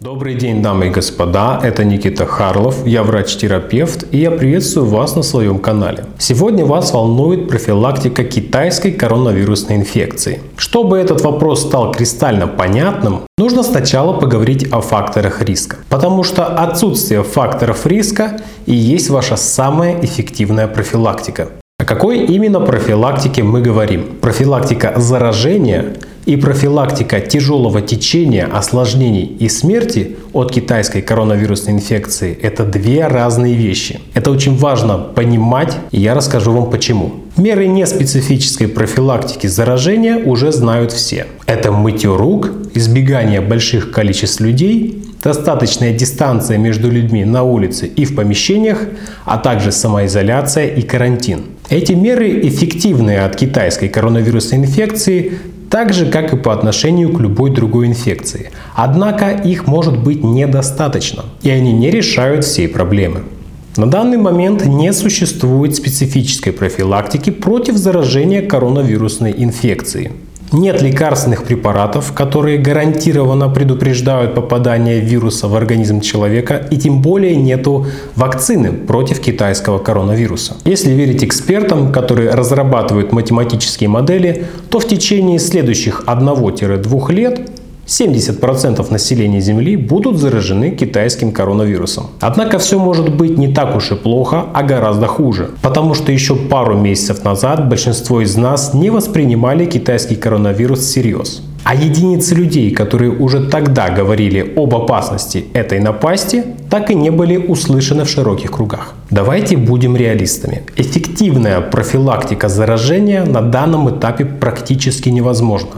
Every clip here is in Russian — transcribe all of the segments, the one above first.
Добрый день, дамы и господа, это Никита Харлов, я врач-терапевт, и я приветствую вас на своем канале. Сегодня вас волнует профилактика китайской коронавирусной инфекции. Чтобы этот вопрос стал кристально понятным, нужно сначала поговорить о факторах риска, потому что отсутствие факторов риска и есть ваша самая эффективная профилактика. О какой именно профилактике мы говорим? Профилактика заражения и профилактика тяжелого течения, осложнений и смерти от китайской коронавирусной инфекции – это две разные вещи. Это очень важно понимать, и я расскажу вам почему. Меры неспецифической профилактики заражения уже знают все. Это мытье рук, избегание больших количеств людей, достаточная дистанция между людьми на улице и в помещениях, а также самоизоляция и карантин. Эти меры эффективны от китайской коронавирусной инфекции, так же, как и по отношению к любой другой инфекции. Однако их может быть недостаточно, и они не решают всей проблемы. На данный момент не существует специфической профилактики против заражения коронавирусной инфекцией. Нет лекарственных препаратов, которые гарантированно предупреждают попадание вируса в организм человека, и тем более нету вакцины против китайского коронавируса. Если верить экспертам, которые разрабатывают математические модели, то в течение следующих 1-2 лет 70% населения Земли будут заражены китайским коронавирусом. Однако все может быть не так уж и плохо, а гораздо хуже. Потому что еще пару месяцев назад большинство из нас не воспринимали китайский коронавирус всерьез. А единицы людей, которые уже тогда говорили об опасности этой напасти, так и не были услышаны в широких кругах. Давайте будем реалистами. Эффективная профилактика заражения на данном этапе практически невозможна.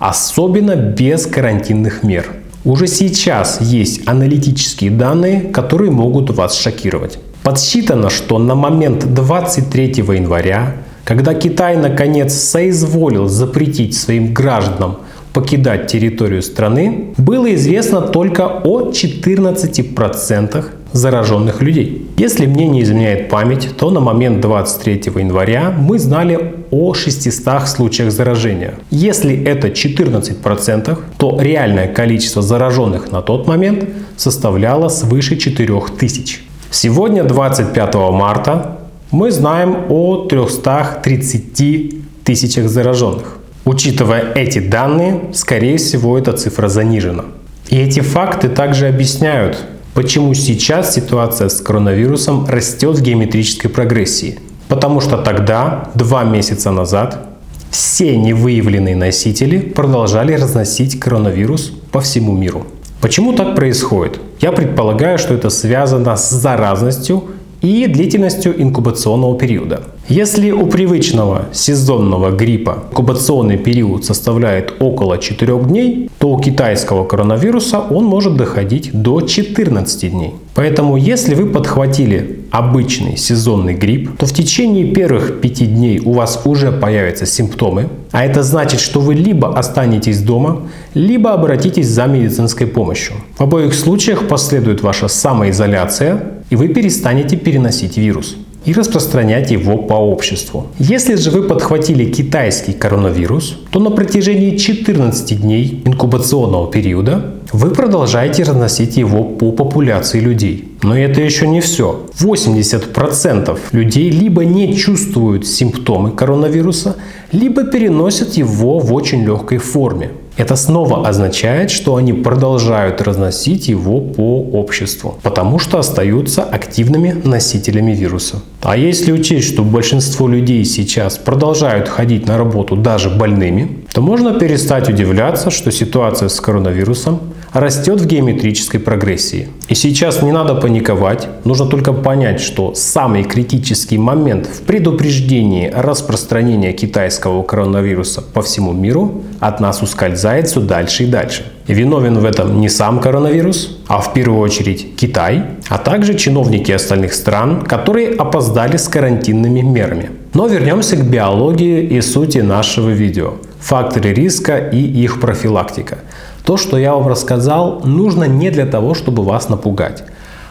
Особенно без карантинных мер. Уже сейчас есть аналитические данные, которые могут вас шокировать. Подсчитано, что на момент 23 января, когда Китай наконец соизволил запретить своим гражданам покидать территорию страны, было известно только о 14% зараженных людей. Если мне не изменяет память, то на момент 23 января мы знали о 600 случаях заражения. Если это 14%, то реальное количество зараженных на тот момент составляло свыше 4000. Сегодня, 25 марта, мы знаем о 330 тысячах зараженных. Учитывая эти данные, скорее всего, эта цифра занижена. И эти факты также объясняют, почему сейчас ситуация с коронавирусом растет в геометрической прогрессии. Потому что тогда, 2 месяца назад, все невыявленные носители продолжали разносить коронавирус по всему миру. Почему так происходит? Я предполагаю, что это связано с заразностью и длительностью инкубационного периода. Если у привычного сезонного гриппа инкубационный период составляет около 4 дней, то у китайского коронавируса он может доходить до 14 дней. Поэтому если вы подхватили обычный сезонный грипп, то в течение первых 5 дней у вас уже появятся симптомы, а это значит, что вы либо останетесь дома, либо обратитесь за медицинской помощью. В обоих случаях последует ваша самоизоляция, и вы перестанете переносить вирус и распространять его по обществу. Если же вы подхватили китайский коронавирус, то на протяжении 14 дней инкубационного периода вы продолжаете разносить его по популяции людей. Но это еще не все. 80% людей либо не чувствуют симптомы коронавируса, либо переносят его в очень легкой форме. Это снова означает, что они продолжают разносить его по обществу, потому что остаются активными носителями вируса. А если учесть, что большинство людей сейчас продолжают ходить на работу даже больными, то можно перестать удивляться, что ситуация с коронавирусом растет в геометрической прогрессии. И сейчас не надо паниковать, нужно только понять, что самый критический момент в предупреждении распространения китайского коронавируса по всему миру от нас ускользает все дальше и дальше. И виновен в этом не сам коронавирус, а в первую очередь Китай, а также чиновники остальных стран, которые опоздали с карантинными мерами. Но вернемся к биологии и сути нашего видео. Факторы риска и их профилактика. То, что я вам рассказал, нужно не для того, чтобы вас напугать,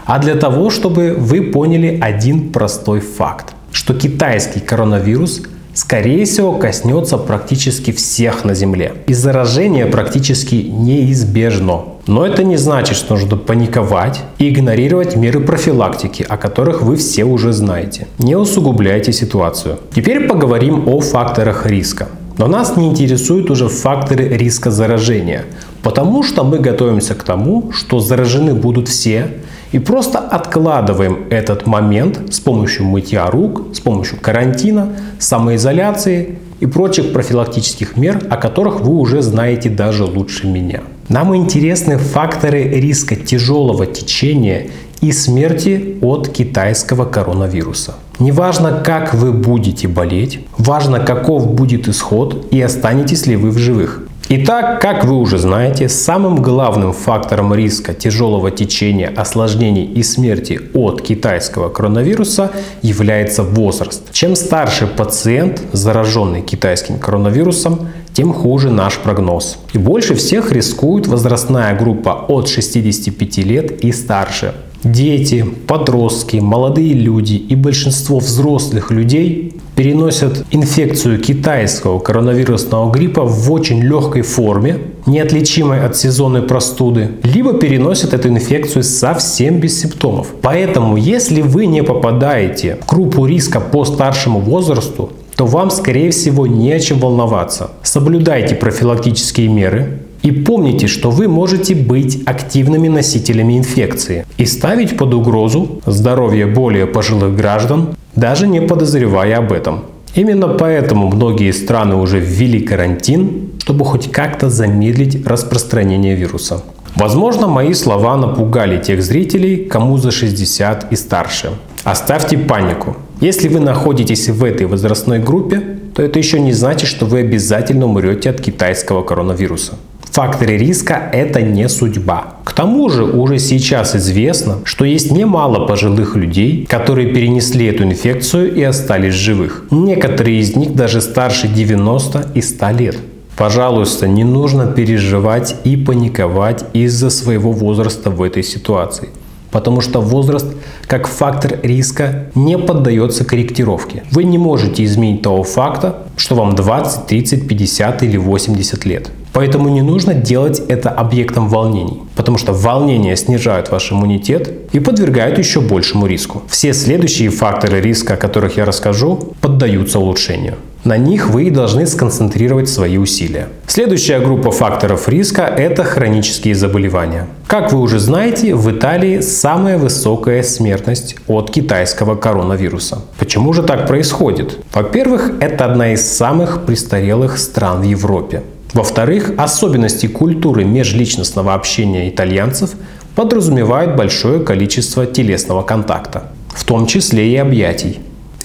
а для того, чтобы вы поняли один простой факт, что китайский коронавирус скорее всего, коснется практически всех на Земле. И заражение практически неизбежно. Но это не значит, что нужно паниковать и игнорировать меры профилактики, о которых вы все уже знаете. Не усугубляйте ситуацию. Теперь поговорим о факторах риска. Но нас не интересуют уже факторы риска заражения, потому что мы готовимся к тому, что заражены будут все, и просто откладываем этот момент с помощью мытья рук, с помощью карантина, самоизоляции и прочих профилактических мер, о которых вы уже знаете даже лучше меня. Нам интересны факторы риска тяжелого течения и смерти от китайского коронавируса. Неважно, как вы будете болеть, важно, каков будет исход и останетесь ли вы в живых. Итак, как вы уже знаете, самым главным фактором риска тяжелого течения, осложнений и смерти от китайского коронавируса является возраст. Чем старше пациент, зараженный китайским коронавирусом, тем хуже наш прогноз. И больше всех рискует возрастная группа от 65 лет и старше. Дети, подростки, молодые люди и большинство взрослых людей переносят инфекцию китайского коронавирусного гриппа в очень легкой форме, неотличимой от сезонной простуды, либо переносят эту инфекцию совсем без симптомов. Поэтому, если вы не попадаете в группу риска по старшему возрасту, то вам, скорее всего, не о чем волноваться. Соблюдайте профилактические меры. И помните, что вы можете быть активными носителями инфекции и ставить под угрозу здоровье более пожилых граждан, даже не подозревая об этом. Именно поэтому многие страны уже ввели карантин, чтобы хоть как-то замедлить распространение вируса. Возможно, мои слова напугали тех зрителей, кому за 60 и старше. Оставьте панику. Если вы находитесь в этой возрастной группе, то это еще не значит, что вы обязательно умрете от китайского коронавируса. Факторы риска – это не судьба. К тому же уже сейчас известно, что есть немало пожилых людей, которые перенесли эту инфекцию и остались живых. Некоторые из них даже старше 90 и 100 лет. Пожалуйста, не нужно переживать и паниковать из-за своего возраста в этой ситуации. Потому что возраст, как фактор риска, не поддается корректировке. Вы не можете изменить того факта, что вам 20, 30, 50 или 80 лет. Поэтому не нужно делать это объектом волнений, потому что волнения снижают ваш иммунитет и подвергают еще большему риску. Все следующие факторы риска, о которых я расскажу, поддаются улучшению. На них вы и должны сконцентрировать свои усилия. Следующая группа факторов риска – это хронические заболевания. Как вы уже знаете, в Италии самая высокая смертность от китайского коронавируса. Почему же так происходит? Во-первых, это одна из самых престарелых стран в Европе. Во-вторых, особенности культуры межличностного общения итальянцев подразумевают большое количество телесного контакта, в том числе и объятий.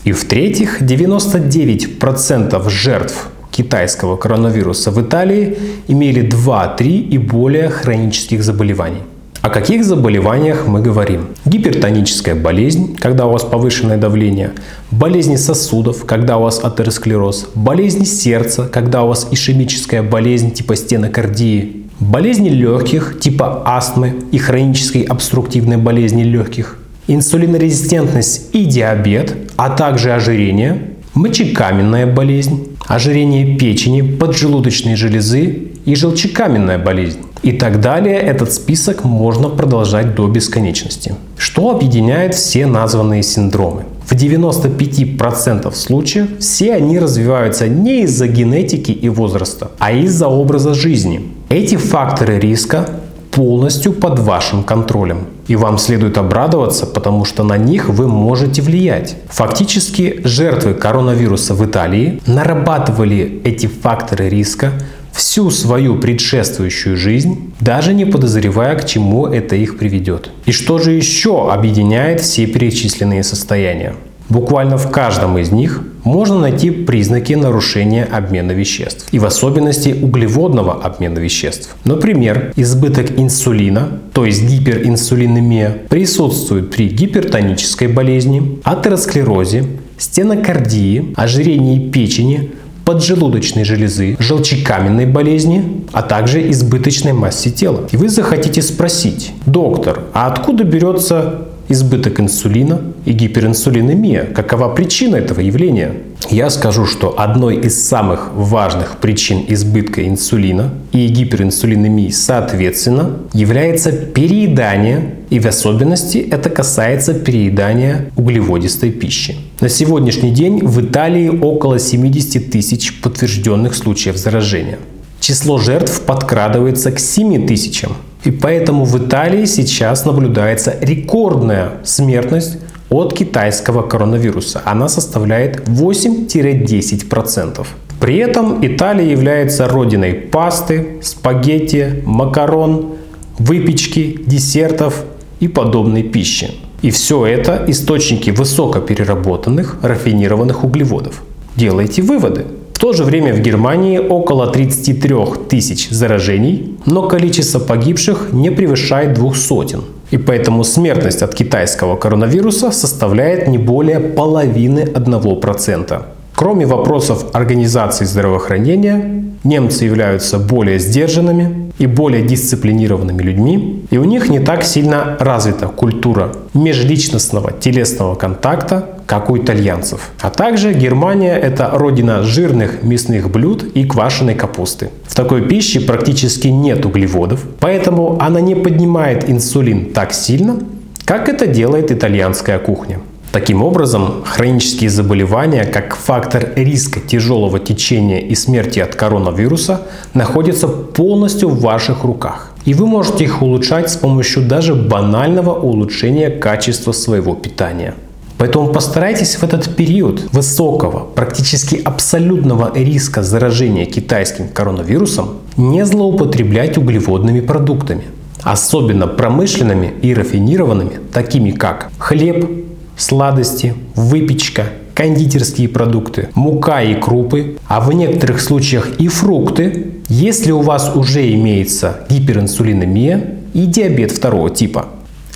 И в-третьих, 99% жертв китайского коронавируса в Италии имели 2, 3 и более хронических заболеваний. О каких заболеваниях мы говорим? Гипертоническая болезнь, когда у вас повышенное давление, болезни сосудов, когда у вас атеросклероз, болезни сердца, когда у вас ишемическая болезнь типа стенокардии, болезни легких типа астмы и хронической обструктивной болезни легких, инсулинорезистентность и диабет, а также ожирение, мочекаменная болезнь, ожирение печени, поджелудочной железы и желчекаменная болезнь. И так далее, этот список можно продолжать до бесконечности. Что объединяет все названные синдромы? В 95% случаев все они развиваются не из-за генетики и возраста, а из-за образа жизни. Эти факторы риска полностью под вашим контролем. И вам следует обрадоваться, потому что на них вы можете влиять. Фактически, жертвы коронавируса в Италии нарабатывали эти факторы риска всю свою предшествующую жизнь, даже не подозревая, к чему это их приведет. И что же еще объединяет все перечисленные состояния? Буквально в каждом из них можно найти признаки нарушения обмена веществ, и в особенности углеводного обмена веществ. Например, избыток инсулина, то есть гиперинсулинемия, присутствует при гипертонической болезни, атеросклерозе, стенокардии, ожирении печени, поджелудочной железы, желчекаменной болезни, а также избыточной массе тела. И вы захотите спросить: доктор, а откуда берется избыток инсулина и гиперинсулинемия. Какова причина этого явления? Я скажу, что одной из самых важных причин избытка инсулина и гиперинсулинемии соответственно является переедание, и в особенности это касается переедания углеводистой пищи. На сегодняшний день в Италии около 70 тысяч подтвержденных случаев заражения. Число жертв подкрадывается к 7 тысячам. И поэтому в Италии сейчас наблюдается рекордная смертность от китайского коронавируса. Она составляет 8-10%. При этом Италия является родиной пасты, спагетти, макарон, выпечки, десертов и подобной пищи. И все это источники высокопереработанных, рафинированных углеводов. Делайте выводы. В то же время в Германии около 33 тысяч заражений, но количество погибших не превышает 200. И поэтому смертность от китайского коронавируса составляет не более половины 1%. Кроме вопросов организации здравоохранения, немцы являются более сдержанными и более дисциплинированными людьми, и у них не так сильно развита культура межличностного телесного контакта, как у итальянцев. А также Германия – это родина жирных мясных блюд и квашеной капусты. В такой пище практически нет углеводов, поэтому она не поднимает инсулин так сильно, как это делает итальянская кухня. Таким образом, хронические заболевания, как фактор риска тяжелого течения и смерти от коронавируса, находятся полностью в ваших руках. И вы можете их улучшать с помощью даже банального улучшения качества своего питания. Поэтому постарайтесь в этот период высокого, практически абсолютного риска заражения китайским коронавирусом не злоупотреблять углеводными продуктами, особенно промышленными и рафинированными, такими как хлеб, сладости, выпечка, кондитерские продукты, мука и крупы, а в некоторых случаях и фрукты, если у вас уже имеется гиперинсулинемия и диабет 2 типа.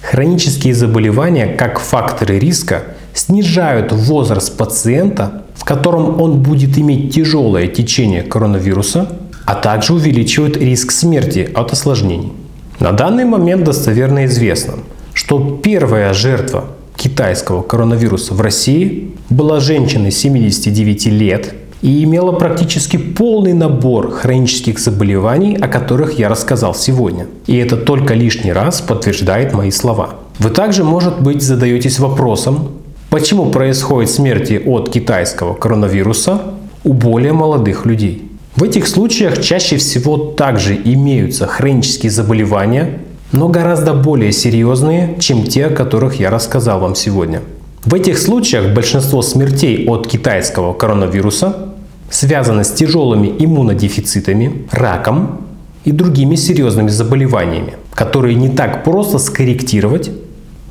Хронические заболевания, как факторы риска, снижают возраст пациента, в котором он будет иметь тяжелое течение коронавируса, а также увеличивают риск смерти от осложнений. На данный момент достоверно известно, что первая жертва китайского коронавируса в России была женщиной 79 лет и имела практически полный набор хронических заболеваний, о которых я рассказал сегодня. И это только лишний раз подтверждает мои слова. Вы также, может быть, задаетесь вопросом, почему происходят смерти от китайского коронавируса у более молодых людей. В этих случаях чаще всего также имеются хронические заболевания, но гораздо более серьезные, чем те, о которых я рассказал вам сегодня. В этих случаях большинство смертей от китайского коронавируса связано с тяжелыми иммунодефицитами, раком и другими серьезными заболеваниями, которые не так просто скорректировать,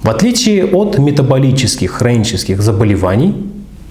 в отличие от метаболических хронических заболеваний,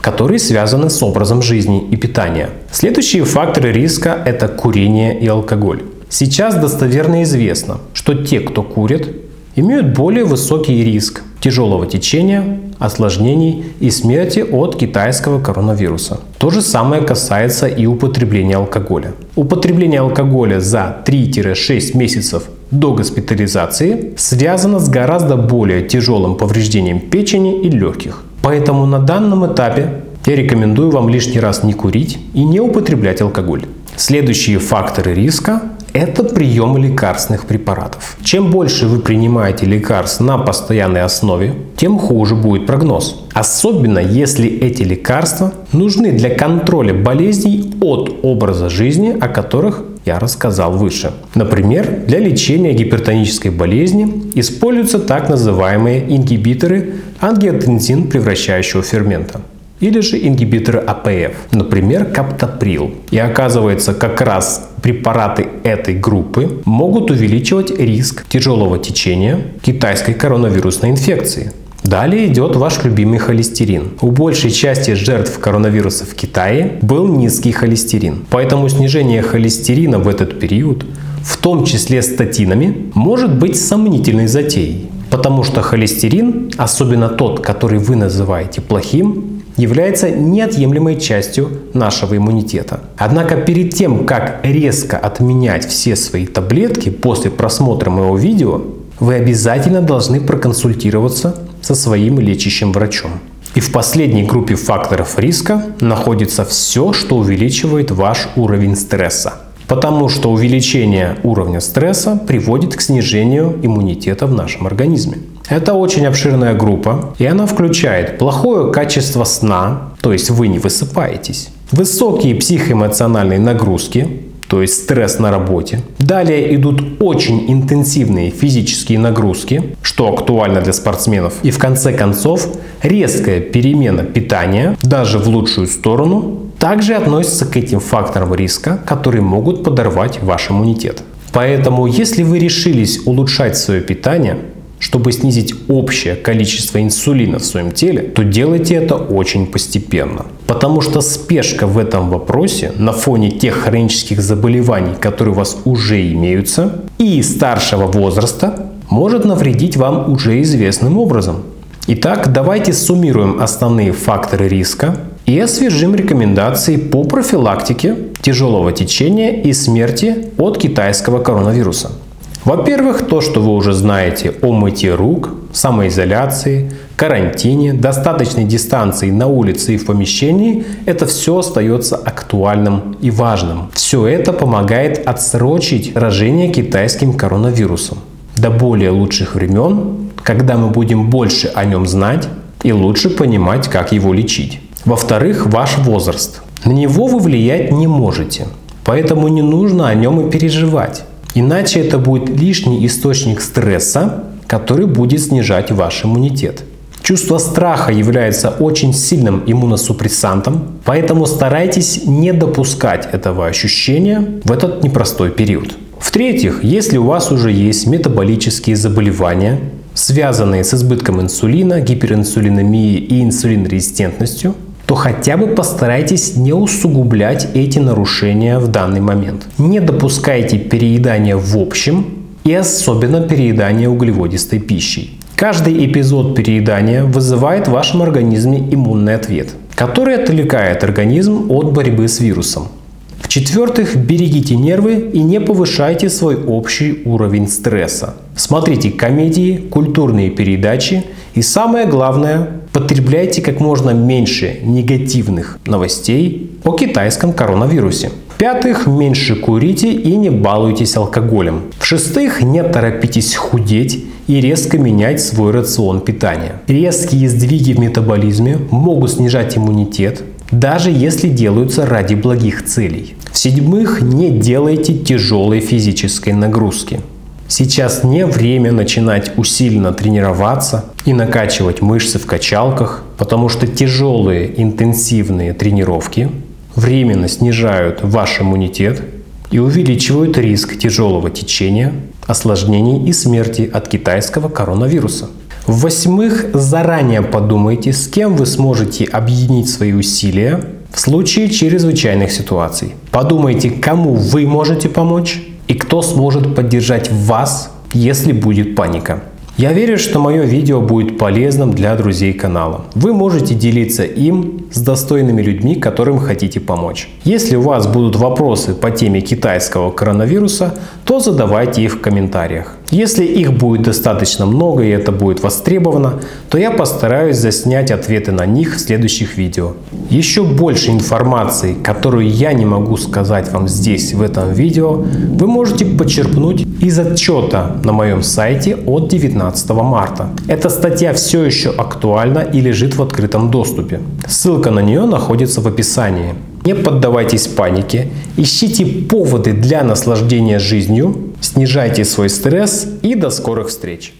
которые связаны с образом жизни и питания. Следующие факторы риска – это курение и алкоголь. Сейчас достоверно известно, что те, кто курит, имеют более высокий риск тяжелого течения, осложнений и смерти от китайского коронавируса. То же самое касается и употребления алкоголя. Употребление алкоголя за 3-6 месяцев до госпитализации связано с гораздо более тяжелым повреждением печени и легких. Поэтому на данном этапе я рекомендую вам лишний раз не курить и не употреблять алкоголь. Следующие факторы риска – это прием лекарственных препаратов. Чем больше вы принимаете лекарств на постоянной основе, тем хуже будет прогноз. Особенно если эти лекарства нужны для контроля болезней от образа жизни, о которых я рассказал выше. Например, для лечения гипертонической болезни используются так называемые ингибиторы ангиотензин превращающего фермента, или же ингибиторы АПФ, например, каптоприл. И оказывается, как раз препараты этой группы могут увеличивать риск тяжелого течения китайской коронавирусной инфекции. Далее идет ваш любимый холестерин. У большей части жертв коронавируса в Китае был низкий холестерин, поэтому снижение холестерина в этот период, в том числе статинами, может быть сомнительной затеей, потому что холестерин, особенно тот, который вы называете плохим, является неотъемлемой частью нашего иммунитета. Однако перед тем, как резко отменять все свои таблетки после просмотра моего видео, вы обязательно должны проконсультироваться со своим лечащим врачом. И в последней группе факторов риска находится все, что увеличивает ваш уровень стресса. Потому что увеличение уровня стресса приводит к снижению иммунитета в нашем организме. Это очень обширная группа, и она включает плохое качество сна, то есть вы не высыпаетесь, высокие психоэмоциональные нагрузки, то есть стресс на работе. Далее идут очень интенсивные физические нагрузки, что актуально для спортсменов. И в конце концов, резкая перемена питания, даже в лучшую сторону, также относится к этим факторам риска, которые могут подорвать ваш иммунитет. Поэтому, если вы решились улучшать свое питание, чтобы снизить общее количество инсулина в своем теле, то делайте это очень постепенно. Потому что спешка в этом вопросе на фоне тех хронических заболеваний, которые у вас уже имеются, и старшего возраста, может навредить вам уже известным образом. Итак, давайте суммируем основные факторы риска и освежим рекомендации по профилактике тяжелого течения и смерти от китайского коронавируса. Во-первых, то, что вы уже знаете о мытье рук, самоизоляции, карантине, достаточной дистанции на улице и в помещении, это все остается актуальным и важным. Все это помогает отсрочить заражение китайским коронавирусом до более лучших времен, когда мы будем больше о нем знать и лучше понимать, как его лечить. Во-вторых, ваш возраст. На него вы влиять не можете, поэтому не нужно о нем и переживать. Иначе это будет лишний источник стресса, который будет снижать ваш иммунитет. Чувство страха является очень сильным иммуносупрессантом, поэтому старайтесь не допускать этого ощущения в этот непростой период. В-третьих, если у вас уже есть метаболические заболевания, связанные с избытком инсулина, гиперинсулинемией и инсулинорезистентностью, то хотя бы постарайтесь не усугублять эти нарушения в данный момент. Не допускайте переедания в общем и особенно переедания углеводистой пищей. Каждый эпизод переедания вызывает в вашем организме иммунный ответ, который отвлекает организм от борьбы с вирусом. В-четвертых, берегите нервы и не повышайте свой общий уровень стресса. Смотрите комедии, культурные передачи и, самое главное, потребляйте как можно меньше негативных новостей о китайском коронавирусе. В-пятых, меньше курите и не балуйтесь алкоголем. В-шестых, не торопитесь худеть и резко менять свой рацион питания. Резкие сдвиги в метаболизме могут снижать иммунитет, даже если делаются ради благих целей. В-седьмых, не делайте тяжелой физической нагрузки. Сейчас не время начинать усиленно тренироваться и накачивать мышцы в качалках, потому что тяжелые интенсивные тренировки временно снижают ваш иммунитет и увеличивают риск тяжелого течения, осложнений и смерти от китайского коронавируса. В-восьмых, заранее подумайте, с кем вы сможете объединить свои усилия в случае чрезвычайных ситуаций. Подумайте, кому вы можете помочь и кто сможет поддержать вас, если будет паника. Я верю, что мое видео будет полезным для друзей канала. Вы можете делиться им с достойными людьми, которым хотите помочь. Если у вас будут вопросы по теме китайского коронавируса, то задавайте их в комментариях. Если их будет достаточно много и это будет востребовано, то я постараюсь заснять ответы на них в следующих видео. Еще больше информации, которую я не могу сказать вам здесь, в этом видео, вы можете почерпнуть из отчета на моем сайте от 19 марта. Эта статья все еще актуальна и лежит в открытом доступе. Ссылка на нее находится в описании. Не поддавайтесь панике, ищите поводы для наслаждения жизнью, снижайте свой стресс и до скорых встреч!